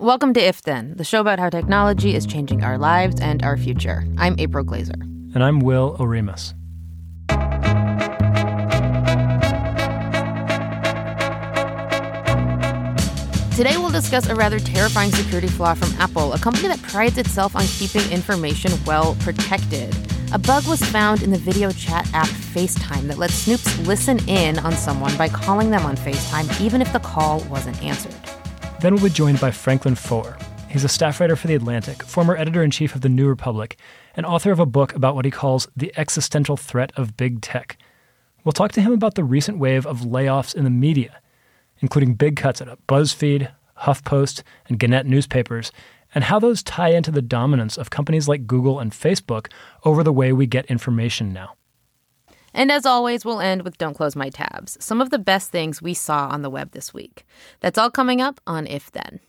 Welcome to If Then, the show about how technology is changing our lives and our future. I'm April Glaser. And I'm Will Oremus. Today we'll discuss a rather terrifying security flaw from Apple, a company that prides itself on keeping information well protected. A bug was found in the video chat app FaceTime that lets snoops listen in on someone by calling them on FaceTime, even if the call wasn't answered. Then we'll be joined by Franklin Foer. He's a staff writer for The Atlantic, former editor-in-chief of The New Republic, and author of a book about what he calls the existential threat of big tech. We'll talk to him about the recent wave of layoffs in the media, including big cuts at BuzzFeed, HuffPost, and Gannett newspapers, and how those tie into the dominance of companies like Google and Facebook over the way we get information now. And as always, we'll end with Don't Close My Tabs, some of the best things we saw on the web this week. That's all coming up on If Then.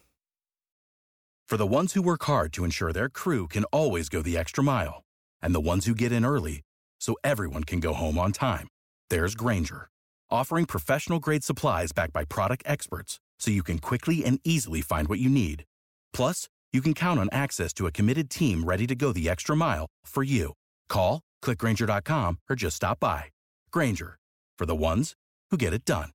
For the ones who work hard to ensure their crew can always go the extra mile, and the ones who get in early so everyone can go home on time, there's Granger, offering professional-grade supplies backed by product experts so you can quickly and easily find what you need. Plus, you can count on access to a committed team ready to go the extra mile for you. Call, click Granger.com, or just stop by. Granger, for the ones who get it done.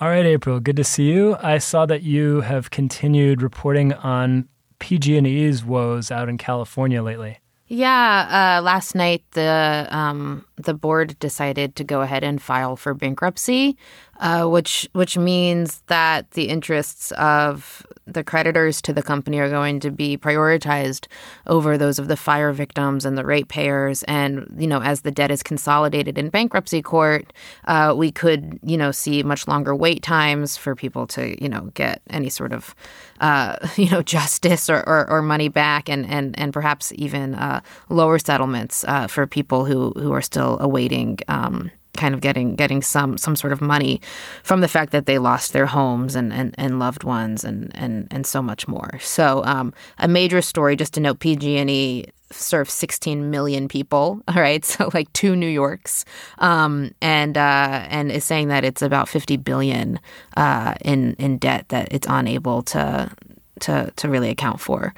All right, April, good to see you. I saw that you have continued reporting on PG&E's woes out in California lately. Yeah, last night the board decided to go ahead and file for bankruptcy, which means that the interests of the creditors to the company are going to be prioritized over those of the fire victims and the ratepayers. And, you know, as the debt is consolidated in bankruptcy court, we could, you know, see much longer wait times for people to, you know, get any sort of, justice or money back and perhaps even lower settlements for people who are still awaiting kind of getting some sort of money from the fact that they lost their homes and loved ones and so much more. So a major story, just to note, PG&E serves 16 million people, all right? So like two New Yorks, and is saying that it's about $50 billion in debt that it's unable to really account for.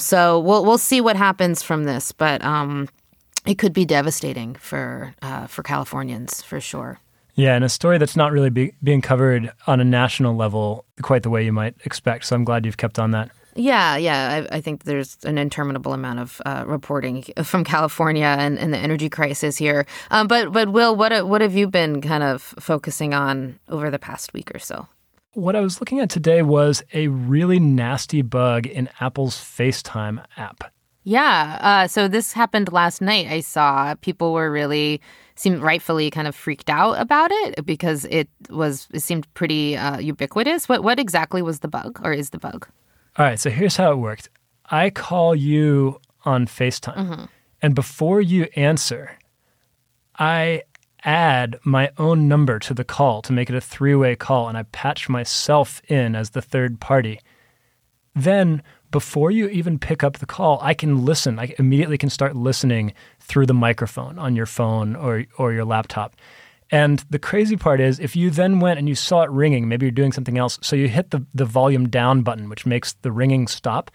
So we'll see what happens from this, but it could be devastating for Californians, for sure. Yeah, and a story that's not really being covered on a national level quite the way you might expect, so I'm glad you've kept on that. Yeah. I think there's an interminable amount of reporting from California and the energy crisis here. But Will, what have you been kind of focusing on over the past week or so? What I was looking at today was a really nasty bug in Apple's FaceTime app. Yeah. So this happened last night. I saw people were really seemed rightfully kind of freaked out about it because it seemed pretty ubiquitous. What exactly was the bug, or is the bug? All right. So here's how it worked. I call you on FaceTime, mm-hmm. and before you answer, I add my own number to the call to make it a three-way call, and I patch myself in as the third party. Then, before you even pick up the call, I can listen. I immediately can start listening through the microphone on your phone or your laptop. And the crazy part is, if you then went and you saw it ringing, maybe you're doing something else, so you hit the volume down button, which makes the ringing stop,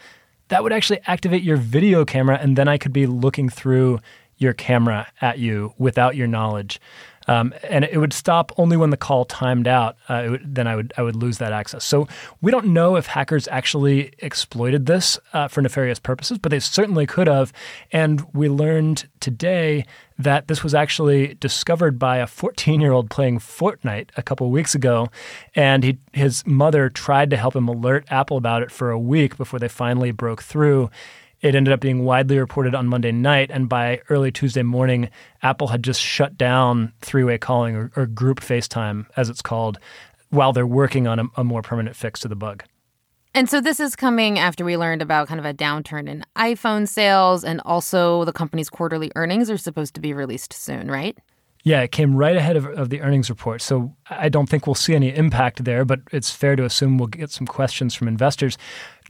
that would actually activate your video camera, and then I could be looking through your camera at you without your knowledge. And it would stop only when the call timed out. Then I would lose that access. So we don't know if hackers actually exploited this for nefarious purposes, but they certainly could have. And we learned today that this was actually discovered by a 14-year-old playing Fortnite a couple weeks ago. And his mother tried to help him alert Apple about it for a week before they finally broke through. It ended up being widely reported on Monday night, and by early Tuesday morning, Apple had just shut down three-way calling, or group FaceTime, as it's called, while they're working on a more permanent fix to the bug. And so this is coming after we learned about kind of a downturn in iPhone sales, and also the company's quarterly earnings are supposed to be released soon, right? Yeah, it came right ahead of the earnings report, so I don't think we'll see any impact there, but it's fair to assume we'll get some questions from investors.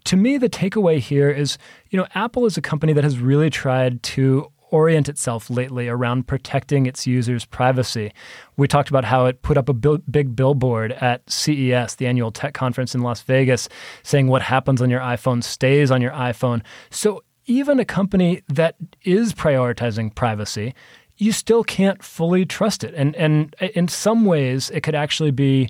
To me, the takeaway here is, you know, Apple is a company that has really tried to orient itself lately around protecting its users' privacy. We talked about how it put up a big billboard at CES, the annual tech conference in Las Vegas, saying what happens on your iPhone stays on your iPhone. So even a company that is prioritizing privacy, you still can't fully trust it. And in some ways, it could actually be,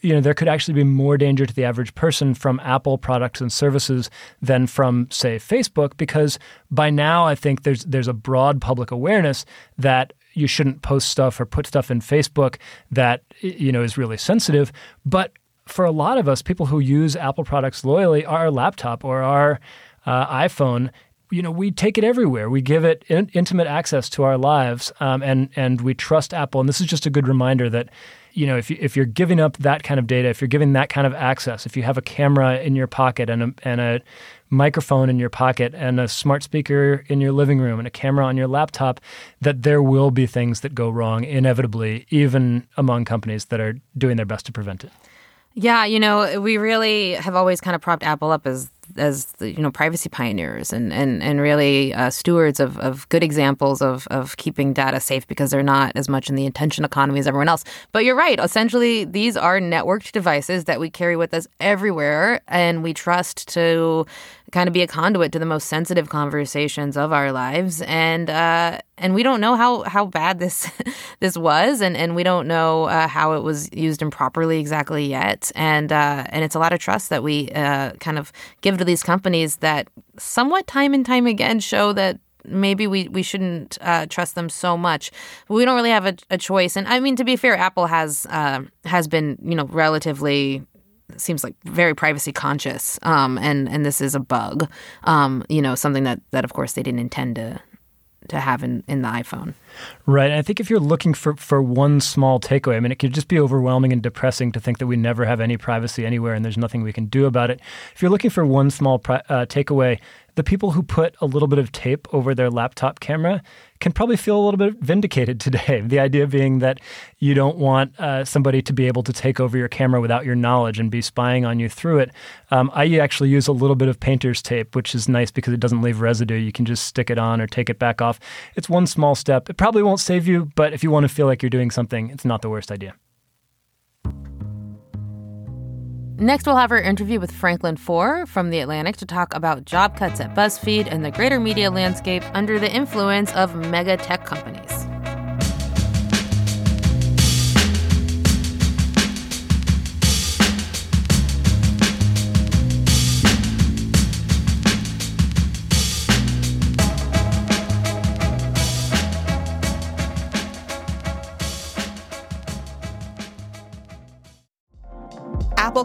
you know, there could actually be more danger to the average person from Apple products and services than from, say, Facebook, because by now I think there's a broad public awareness that you shouldn't post stuff or put stuff in Facebook that, you know, is really sensitive. But for a lot of us, people who use Apple products loyally, our laptop or our iPhone, you know, we take it everywhere. We give it intimate access to our lives, and we trust Apple. And this is just a good reminder that, you know, if you're giving up that kind of data, if you're giving that kind of access, if you have a camera in your pocket and a microphone in your pocket and a smart speaker in your living room and a camera on your laptop, that there will be things that go wrong inevitably, even among companies that are doing their best to prevent it. Yeah, you know, we really have always kind of propped Apple up as you know, privacy pioneers and really stewards of good examples of keeping data safe because they're not as much in the attention economy as everyone else. But you're right. Essentially, these are networked devices that we carry with us everywhere, and we trust to kind of be a conduit to the most sensitive conversations of our lives. And we don't know how bad this was, and we don't know how it was used improperly exactly yet. And it's a lot of trust that we kind of give to these companies that somewhat time and time again show that maybe we shouldn't trust them so much. We don't really have a choice. And I mean, to be fair, Apple has been, you know, relatively, seems like, very privacy conscious. And this is a bug, you know, something that of course they didn't intend to have in the iPhone. Right. And I think if you're looking for one small takeaway, I mean, it could just be overwhelming and depressing to think that we never have any privacy anywhere and there's nothing we can do about it. If you're looking for one small takeaway, the people who put a little bit of tape over their laptop camera can probably feel a little bit vindicated today. The idea being that you don't want somebody to be able to take over your camera without your knowledge and be spying on you through it. I actually use a little bit of painter's tape, which is nice because it doesn't leave residue. You can just stick it on or take it back off. It's one small step. It probably won't save you, but if you want to feel like you're doing something, it's not the worst idea. Next, we'll have our interview with Franklin Foer from The Atlantic to talk about job cuts at BuzzFeed and the greater media landscape under the influence of mega tech companies. Apple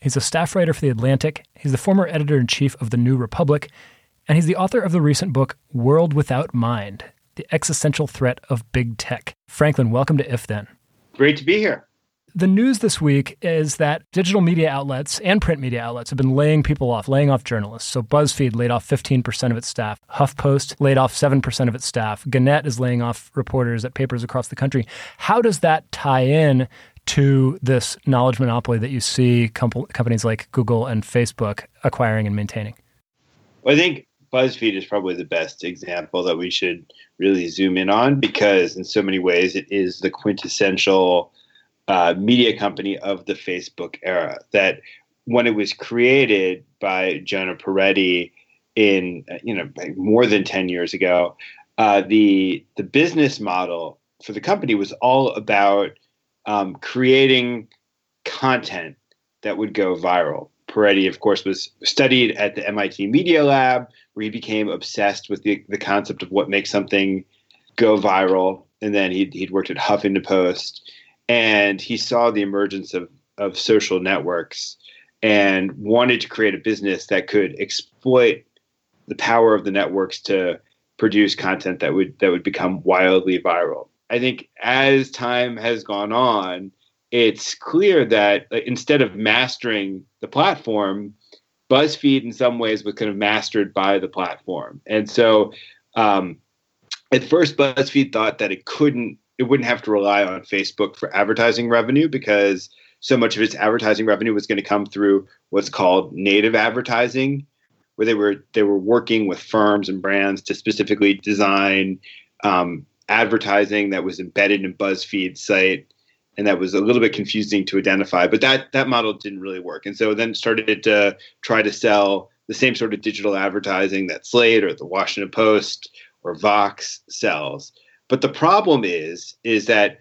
He's a staff writer for The Atlantic, he's the former editor-in-chief of The New Republic, and he's the author of the recent book, World Without Mind, The Existential Threat of Big Tech. Franklin, welcome to If Then. Great to be here. The news this week is that digital media outlets and print media outlets have been laying off journalists. So BuzzFeed laid off 15% of its staff. HuffPost laid off 7% of its staff. Gannett is laying off reporters at papers across the country. How does that tie in to this knowledge monopoly that you see companies like Google and Facebook acquiring and maintaining? Well, I think BuzzFeed is probably the best example that we should really zoom in on because in so many ways it is the quintessential media company of the Facebook era. That when it was created by Jonah Peretti in, you know, more than 10 years ago, the business model for the company was all about creating content that would go viral. Peretti, of course, was studied at the MIT Media Lab, where he became obsessed with the concept of what makes something go viral. And then he'd worked at Huffington Post, and he saw the emergence of of social networks and wanted to create a business that could exploit the power of the networks to produce content that would become wildly viral. I think as time has gone on, it's clear that instead of mastering the platform, BuzzFeed in some ways was kind of mastered by the platform. And so at first, BuzzFeed thought that it wouldn't have to rely on Facebook for advertising revenue because so much of its advertising revenue was going to come through what's called native advertising, where they were working with firms and brands to specifically design advertising that was embedded in BuzzFeed's site. And that was a little bit confusing to identify, but that model didn't really work. And so then started to try to sell the same sort of digital advertising that Slate or the Washington Post or Vox sells. But the problem is that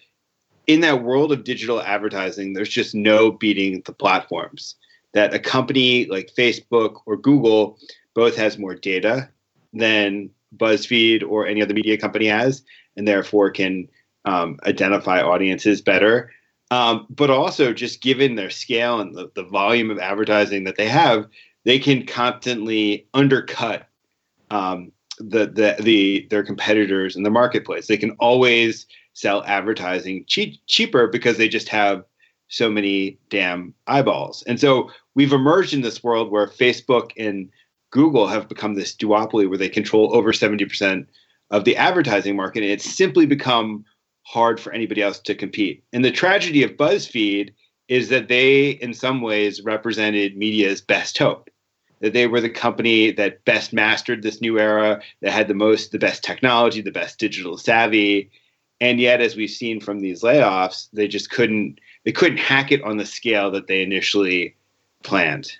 in that world of digital advertising, there's just no beating the platforms. That a company like Facebook or Google both has more data than BuzzFeed or any other media company has, and therefore can identify audiences better. But also just given their scale and the volume of advertising that they have, they can constantly undercut their competitors in the marketplace. They can always sell advertising cheaper because they just have so many damn eyeballs. And so we've emerged in this world where Facebook and Google have become this duopoly where they control over 70% of the advertising market, and it's simply become hard for anybody else to compete. And the tragedy of BuzzFeed is that they, in some ways, represented media's best hope, that they were the company that best mastered this new era, that had the best technology, the best digital savvy. And yet, as we've seen from these layoffs, they couldn't hack it on the scale that they initially planned.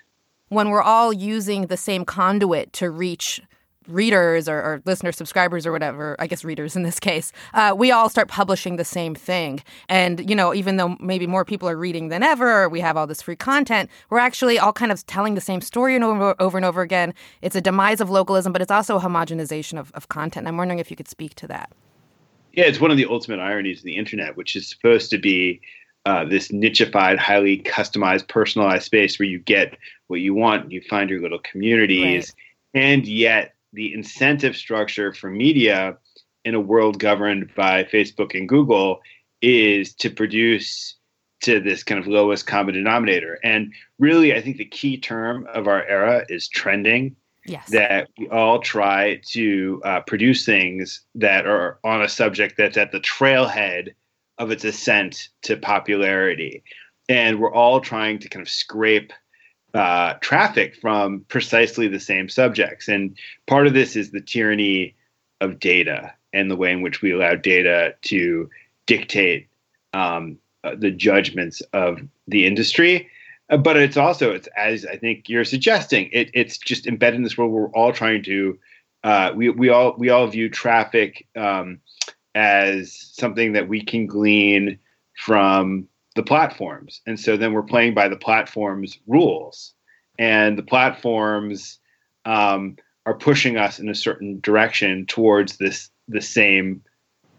When we're all using the same conduit to reach readers or listeners, subscribers or whatever, I guess readers in this case, we all start publishing the same thing. And, even though maybe more people are reading than ever, we have all this free content, we're actually all kind of telling the same story over and over again. It's a demise of localism, but it's also a homogenization of content. And I'm wondering if you could speak to that. Yeah, it's one of the ultimate ironies of the internet, which is supposed to be this nichified, highly customized, personalized space where you get what you want and you find your little communities. Right. And yet the incentive structure for media in a world governed by Facebook and Google is to produce to this kind of lowest common denominator. And really, I think the key term of our era is trending. Yes. That we all try to produce things that are on a subject that's at the trailhead of its ascent to popularity. And we're all trying to kind of scrape traffic from precisely the same subjects. And part of this is the tyranny of data and the way in which we allow data to dictate the judgments of the industry. But it's also, as I think you're suggesting, it's just embedded in this world where we're all trying to, we all view traffic as something that we can glean from the platforms. And so then we're playing by the platform's rules, and the platforms are pushing us in a certain direction towards the same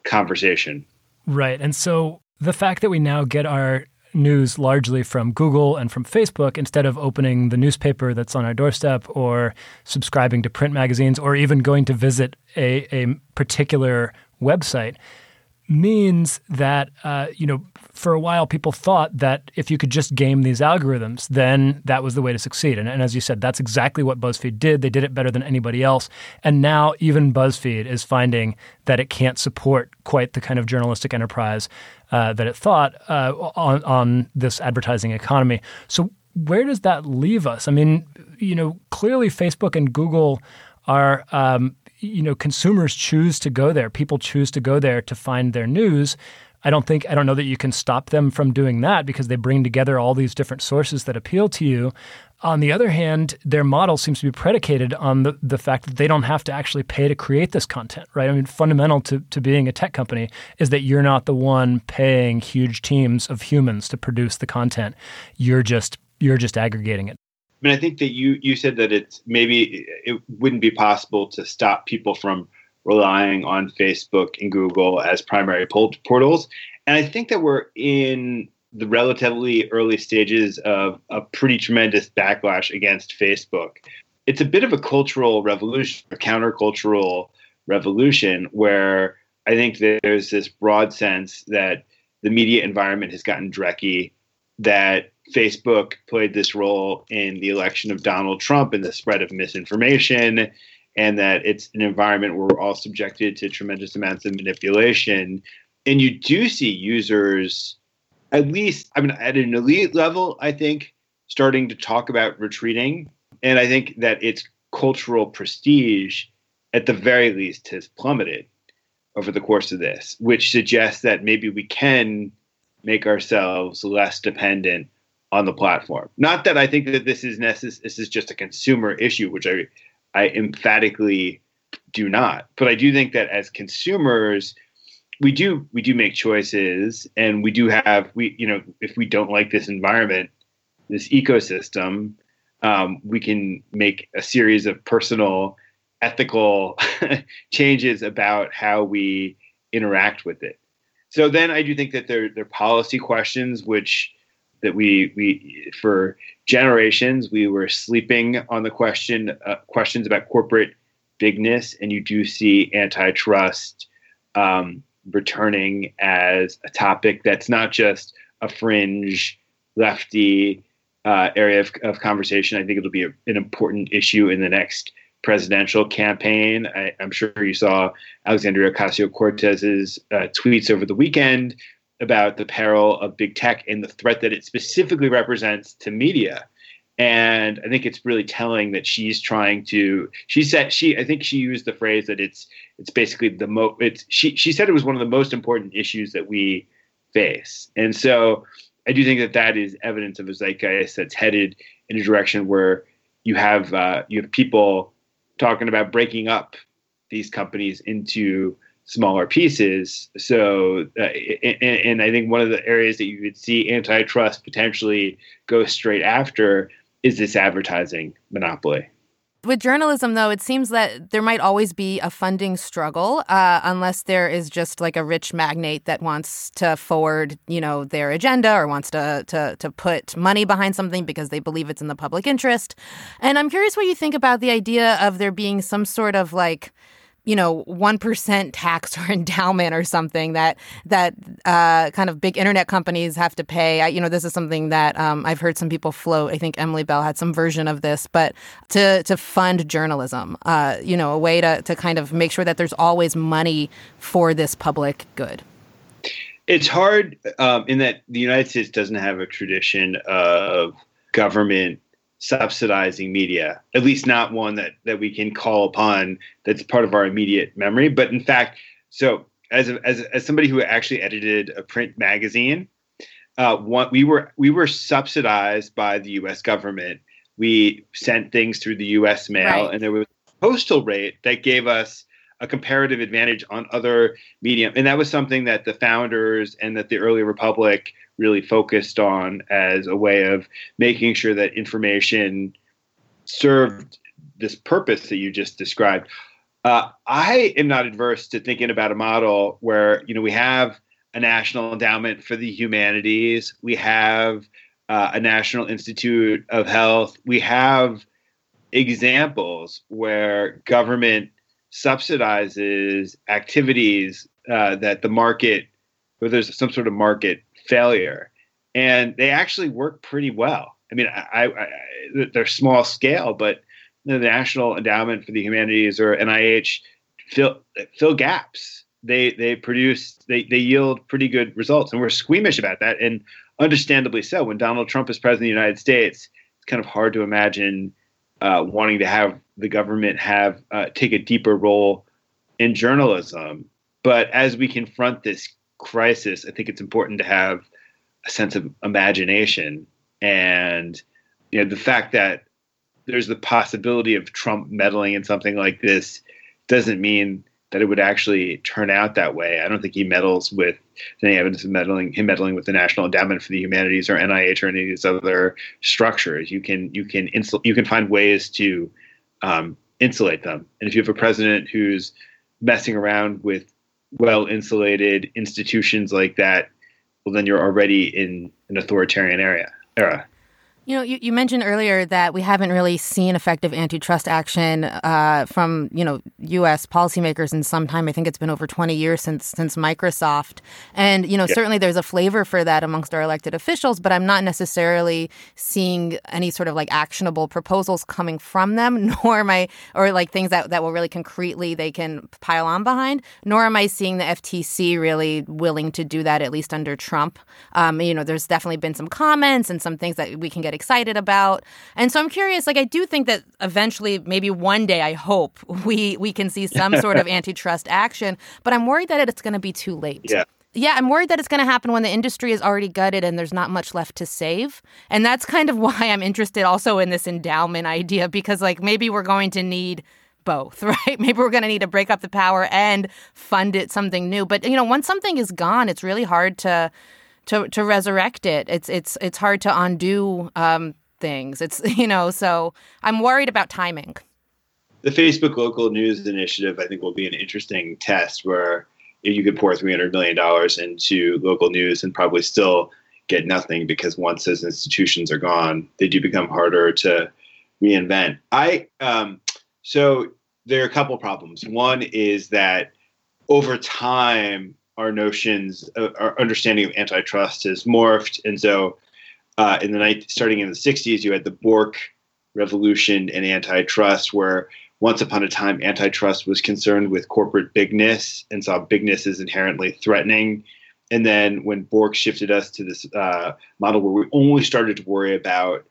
conversation. Right. And so the fact that we now get our news largely from Google and from Facebook instead of opening the newspaper that's on our doorstep or subscribing to print magazines or even going to visit a particular website means that, for a while people thought that if you could just game these algorithms, then that was the way to succeed. And as you said, that's exactly what BuzzFeed did. They did it better than anybody else. And now even BuzzFeed is finding that it can't support quite the kind of journalistic enterprise that it thought on this advertising economy. So where does that leave us? I mean, clearly Facebook and Google are consumers choose to go there. People choose to go there to find their news. I don't know that you can stop them from doing that because they bring together all these different sources that appeal to you. On the other hand, their model seems to be predicated on the fact that they don't have to actually pay to create this content, right? I mean, fundamental to being a tech company is that you're not the one paying huge teams of humans to produce the content. You're just aggregating it. I mean, I think that you said that it wouldn't be possible to stop people from relying on Facebook and Google as primary portals. And I think that we're in the relatively early stages of a pretty tremendous backlash against Facebook. It's a bit of a cultural revolution, a countercultural revolution, where I think that there's this broad sense that the media environment has gotten drecky, that Facebook played this role in the election of Donald Trump and the spread of misinformation, and that it's an environment where we're all subjected to tremendous amounts of manipulation. And you do see users, at least, I mean, at an elite level, I think, starting to talk about retreating. And I think that its cultural prestige, at the very least, has plummeted over the course of this, which suggests that maybe we can make ourselves less dependent on the platform. Not that I think that this is just a consumer issue, which I emphatically do not. But I do think that as consumers, we do make choices, and we do have if we don't like this environment, this ecosystem, we can make a series of personal, ethical changes about how we interact with it. So then I do think that there are policy questions which for generations we were sleeping on the questions about corporate bigness, and you do see antitrust returning as a topic that's not just a fringe lefty area of conversation. I think it'll be an important issue in the next presidential campaign. I'm sure you saw Alexandria Ocasio-Cortez's tweets over the weekend about the peril of big tech and the threat that it specifically represents to media. And I think it's really telling that she's trying to, I think she used the phrase that it's basically she said it was one of the most important issues that we face. And so I do think that is evidence of a zeitgeist that's headed in a direction where you have people talking about breaking up these companies into smaller pieces. So, and I think one of the areas that you would see antitrust potentially go straight after is this advertising monopoly. With journalism, though, it seems that there might always be a funding struggle unless there is just like a rich magnate that wants to forward, their agenda or wants to put money behind something because they believe it's in the public interest. And I'm curious what you think about the idea of there being some sort of 1% tax or endowment or something that kind of big internet companies have to pay. This is something that I've heard some people float. I think Emily Bell had some version of this, but to fund journalism, a way to kind of make sure that there's always money for this public good. It's hard in that the United States doesn't have a tradition of government subsidizing media, at least not one that we can call upon that's part of our immediate memory. But in fact, so as somebody who actually edited a print magazine, we were subsidized by the U.S. government. We sent things through the U.S. mail, right. And there was a postal rate that gave us a comparative advantage on other medium. And that was something that the founders and that the early republic really focused on as a way of making sure that information served this purpose that you just described. I am not adverse to thinking about a model where, we have a National Endowment for the Humanities, we have a National Institute of Health, we have examples where government subsidizes activities that the market, where there's some sort of market failure, and they actually work pretty well. I mean, I they're small scale, but the National Endowment for the Humanities or NIH fill gaps. They yield pretty good results, and we're squeamish about that, and understandably so. When Donald Trump is president of the United States, it's kind of hard to imagine wanting to have the government take a deeper role in journalism. But as we confront this crisis, I think it's important to have a sense of imagination, and the fact that there's the possibility of Trump meddling in something like this doesn't mean that it would actually turn out that way. I don't think he meddles with any evidence of him meddling with the National Endowment for the Humanities or NIH or any of these other structures. You can find ways to insulate them, and if you have a president who's messing around with well-insulated institutions like that, well, then you're already in an authoritarian era. You know, you mentioned earlier that we haven't really seen effective antitrust action from, you know, U.S. policymakers in some time. I think it's been over 20 years since Microsoft. And, you know, certainly there's a flavor for that amongst our elected officials, but I'm not necessarily seeing any sort of like actionable proposals coming from them, nor am I, or like things that will really concretely they can pile on behind, nor am I seeing the FTC really willing to do that, at least under Trump. You know, there's definitely been some comments and some things that we can get excited about. And so I'm curious, like, I do think that eventually, maybe one day, I hope we can see some sort of antitrust action, but I'm worried that it's going to be too late. Yeah, I'm worried that it's going to happen when the industry is already gutted and there's not much left to save. And that's kind of why I'm interested also in this endowment idea, because like maybe we're going to need both, right? Maybe we're going to need to break up the power and fund it something new. But, you know, once something is gone, it's really hard to resurrect it. It's hard to undo things. It's, you know, so I'm worried about timing. The Facebook local news initiative, I think, will be an interesting test where you could pour $300 million into local news and probably still get nothing, because once those institutions are gone, they do become harder to reinvent. So there are a couple problems. One is that over time, our notions, our understanding of antitrust has morphed. And so starting in the 60s, you had the Bork revolution in antitrust, where once upon a time, antitrust was concerned with corporate bigness and saw bigness as inherently threatening. And then when Bork shifted us to this model where we only started to worry about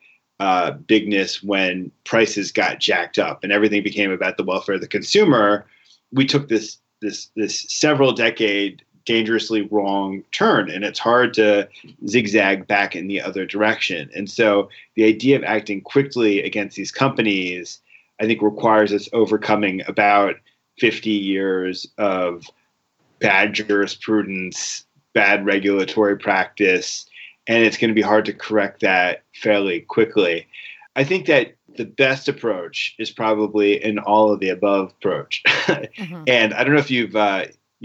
bigness when prices got jacked up and everything became about the welfare of the consumer, we took this several decade dangerously wrong turn, and it's hard to zigzag back in the other direction. And so the idea of acting quickly against these companies, I think, requires us overcoming about 50 years of bad jurisprudence, bad regulatory practice, and it's going to be hard to correct that fairly quickly. I think that the best approach is probably an all of the above approach. Mm-hmm. And I don't know if you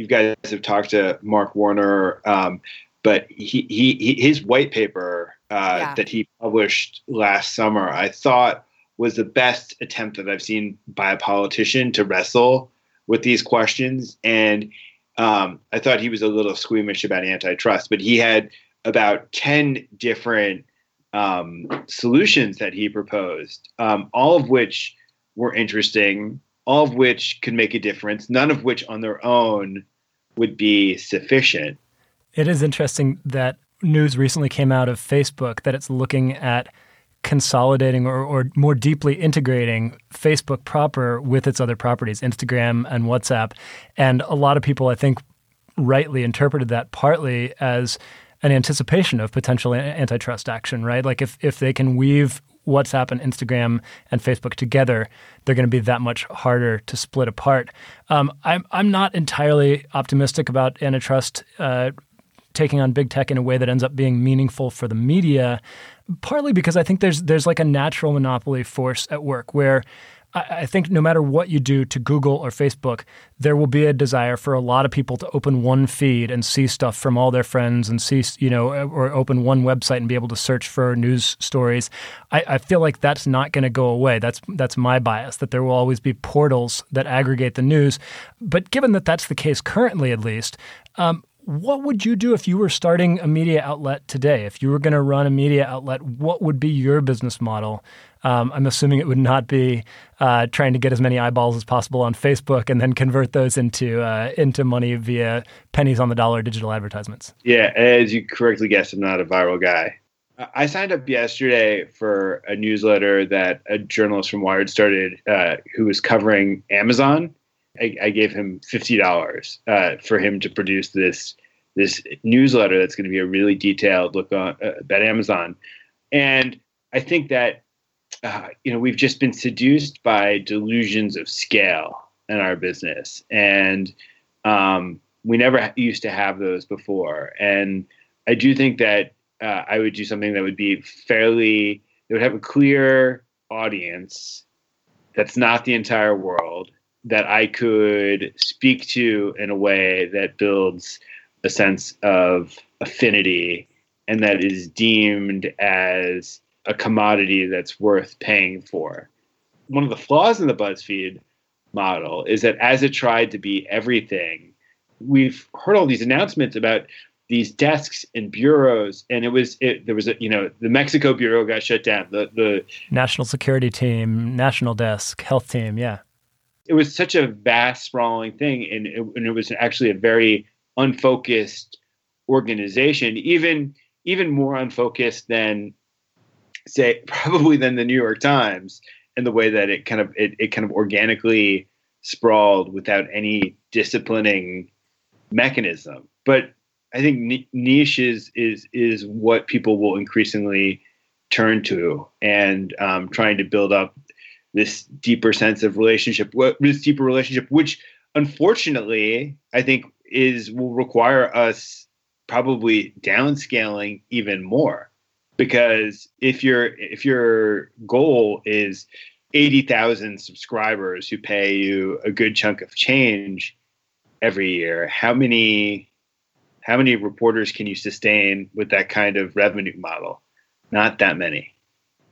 guys have talked to Mark Warner, but his white paper that he published last summer, I thought was the best attempt that I've seen by a politician to wrestle with these questions. And I thought he was a little squeamish about antitrust, but he had about 10 different solutions that he proposed, all of which were interesting, all of which could make a difference, none of which on their own would be sufficient. It is interesting that news recently came out of Facebook that it's looking at consolidating or more deeply integrating Facebook proper with its other properties, Instagram and WhatsApp. And a lot of people, I think, rightly interpreted that partly as an anticipation of potential antitrust action, right? Like if they can weave WhatsApp and Instagram and Facebook together, they're going to be that much harder to split apart. I'm not entirely optimistic about antitrust taking on big tech in a way that ends up being meaningful for the media, partly because I think there's like a natural monopoly force at work where I think no matter what you do to Google or Facebook, there will be a desire for a lot of people to open one feed and see stuff from all their friends and see, you know, or open one website and be able to search for news stories. I feel like that's not going to go away. That's my bias, that there will always be portals that aggregate the news. But given that that's the case currently, at least, what would you do if you were starting a media outlet today? If you were going to run a media outlet, what would be your business model? I'm assuming it would not be trying to get as many eyeballs as possible on Facebook and then convert those into money via pennies on the dollar digital advertisements. Yeah, as you correctly guessed, I'm not a viral guy. I signed up yesterday for a newsletter that a journalist from Wired started who was covering Amazon. I gave him $50 for him to produce this newsletter that's going to be a really detailed look about Amazon. And I think that we've just been seduced by delusions of scale in our business, and we never used to have those before. And I do think that I would do something that would be that would have a clear audience that's not the entire world, that I could speak to in a way that builds a sense of affinity and that is deemed as a commodity that's worth paying for. One of the flaws in the BuzzFeed model is that as it tried to be everything, we've heard all these announcements about these desks and bureaus, and the Mexico bureau got shut down. The national security team, national desk, health team, yeah. It was such a vast, sprawling thing, and it was actually a very unfocused organization, even more unfocused than the New York Times, in the way that it kind of organically sprawled without any disciplining mechanism. But I think niche is what people will increasingly turn to, and trying to build up this deeper sense of relationship, which unfortunately I think will require us probably downscaling even more, because if your goal is 80,000 subscribers who pay you a good chunk of change every year, how many reporters can you sustain with that kind of revenue model? Not that many.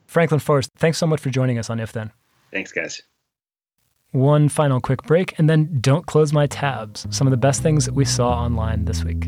Franklin Foer, thanks so much for joining us on If Then. Thanks, guys. One final quick break, and then don't close my tabs. Some of the best things that we saw online this week.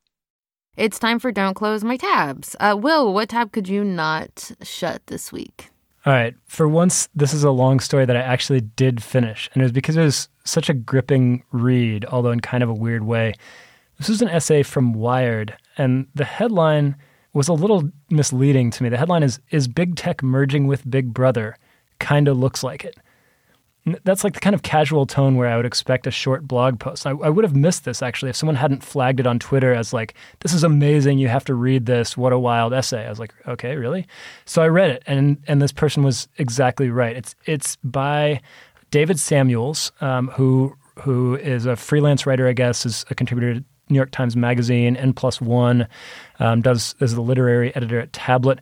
It's time for Don't Close My Tabs. Will, what tab could you not shut this week? All right. For once, this is a long story that I actually did finish. And it was because it was such a gripping read, although in kind of a weird way. This was an essay from Wired, and the headline was a little misleading to me. The headline is Big Tech Merging with Big Brother? Kinda looks like it. And that's like the kind of casual tone where I would expect a short blog post. I would have missed this, actually, if someone hadn't flagged it on Twitter as like, this is amazing, you have to read this, what a wild essay. I was like, okay, really? So I read it, and this person was exactly right. It's by David Samuels, who is a freelance writer, I guess, is a contributor to New York Times Magazine, N+1, is the literary editor at Tablet.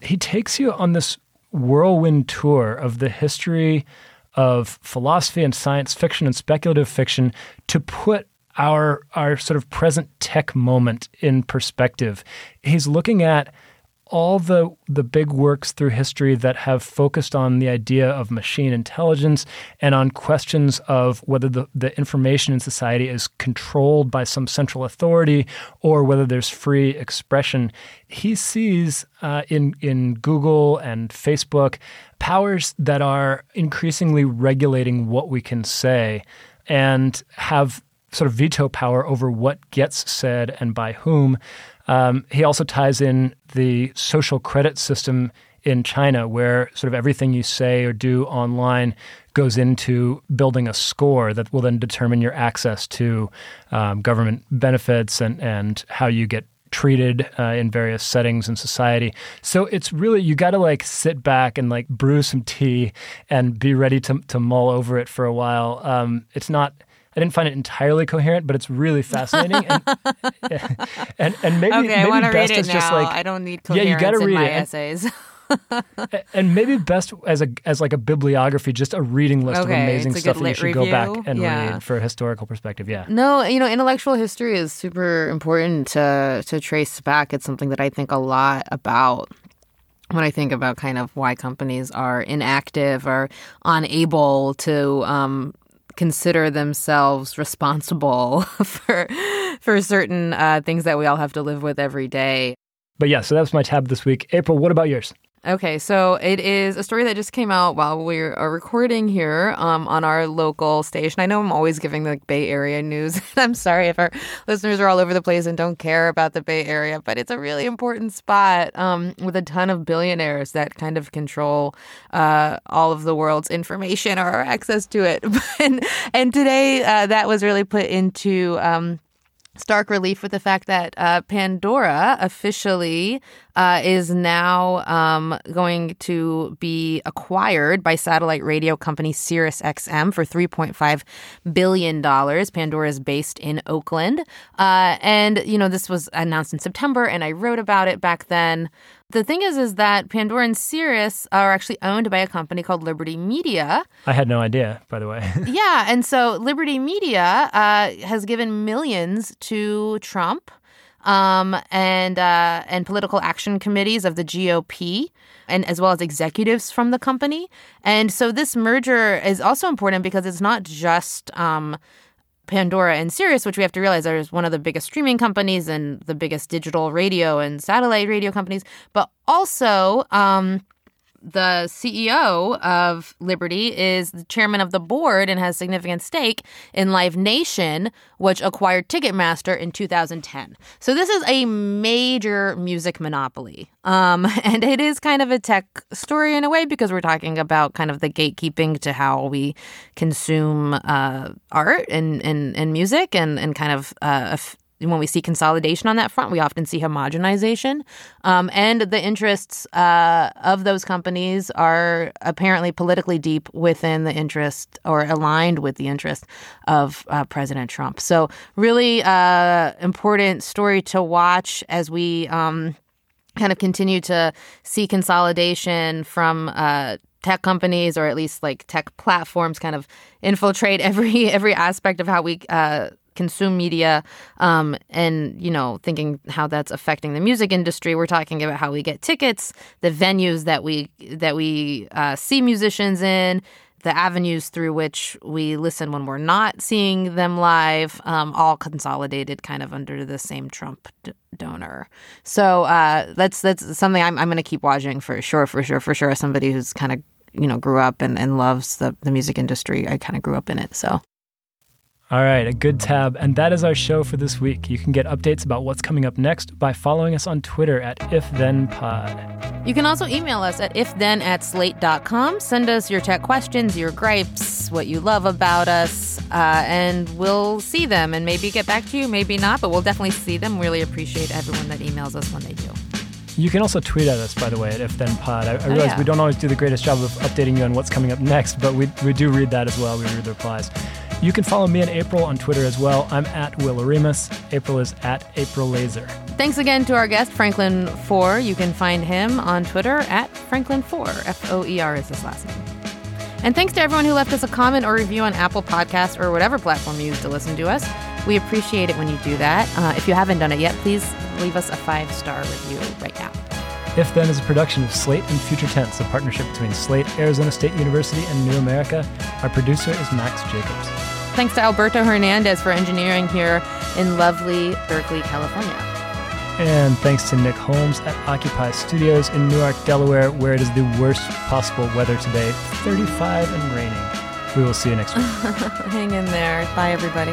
He takes you on this whirlwind tour of the history of philosophy and science fiction and speculative fiction to put our sort of present tech moment in perspective. He's looking at all the big works through history that have focused on the idea of machine intelligence and on questions of whether the information in society is controlled by some central authority or whether there's free expression. He sees in Google and Facebook powers that are increasingly regulating what we can say and have sort of veto power over what gets said and by whom. He also ties in the social credit system in China, where sort of everything you say or do online goes into building a score that will then determine your access to government benefits and how you get treated in various settings in society. So it's really, you got to like sit back and like brew some tea and be ready to mull over it for a while. It's not... I didn't find it entirely coherent, but it's really fascinating. And maybe I best read it is now. Just like I don't need coherence you gotta in read my essays. And maybe best as like a bibliography, just a reading list of amazing stuff that you should go back and read for a historical perspective. Yeah. No, intellectual history is super important to trace back. It's something that I think a lot about when I think about kind of why companies are inactive or unable to consider themselves responsible for certain things that we all have to live with every day. But yeah, so that was my tab this week. April, what about yours? Okay, so it is a story that just came out while we are recording here on our local station. I know I'm always giving the Bay Area news. I'm sorry if our listeners are all over the place and don't care about the Bay Area, but it's a really important spot with a ton of billionaires that kind of control all of the world's information or access to it. And today that was really put into stark relief with the fact that Pandora officially is now going to be acquired by satellite radio company SiriusXM for $3.5 billion. Pandora is based in Oakland. And this was announced in September, and I wrote about it back then. The thing is that Pandora and Sirius are actually owned by a company called Liberty Media. I had no idea, by the way. Yeah, and so Liberty Media has given millions to Trump and political action committees of the GOP, and as well as executives from the company. And so this merger is also important because it's not just Pandora and Sirius, which we have to realize are one of the biggest streaming companies and the biggest digital radio and satellite radio companies, but also the CEO of Liberty is the chairman of the board and has significant stake in Live Nation, which acquired Ticketmaster in 2010. So this is a major music monopoly. And it is kind of a tech story in a way because we're talking about kind of the gatekeeping to how we consume art and music and kind of when we see consolidation on that front, we often see homogenization. And the interests of those companies are apparently politically deep within the interest or aligned with the interest of President Trump. So really important story to watch as we kind of continue to see consolidation from tech companies or at least like tech platforms kind of infiltrate every aspect of how we consume media and thinking how that's affecting the music industry. We're talking about how we get tickets, the venues that we see musicians in, the avenues through which we listen when we're not seeing them live, all consolidated kind of under the same Trump donor. So that's something I'm going to keep watching for sure. As somebody who's kind of, grew up and loves the music industry, I kind of grew up in it, so. All right, a good tab. And that is our show for this week. You can get updates about what's coming up next by following us on Twitter at IfThenPod. You can also email us at ifthen@slate.com. Send us your tech questions, your gripes, what you love about us, and we'll see them and maybe get back to you, maybe not, but we'll definitely see them. Really appreciate everyone that emails us when they do. You can also tweet at us, by the way, at ifthenpod. I realize we don't always do the greatest job of updating you on what's coming up next, but we do read that as well. We read the replies. You can follow me and April on Twitter as well. I'm at Will Oremus. April is at April Glaser. Thanks again to our guest, Franklin Foer. You can find him on Twitter at Franklin Foer. F-O-E-R is his last name. And thanks to everyone who left us a comment or review on Apple Podcasts or whatever platform you use to listen to us. We appreciate it when you do that. If you haven't done it yet, please leave us a 5-star review right now. If Then is a production of Slate and Future Tense, a partnership between Slate, Arizona State University, and New America. Our producer is Max Jacobs. Thanks to Alberto Hernandez for engineering here in lovely Berkeley, California. And thanks to Nick Holmes at Occupy Studios in Newark, Delaware, where it is the worst possible weather today, 35 and raining. We will see you next week. Hang in there. Bye, everybody.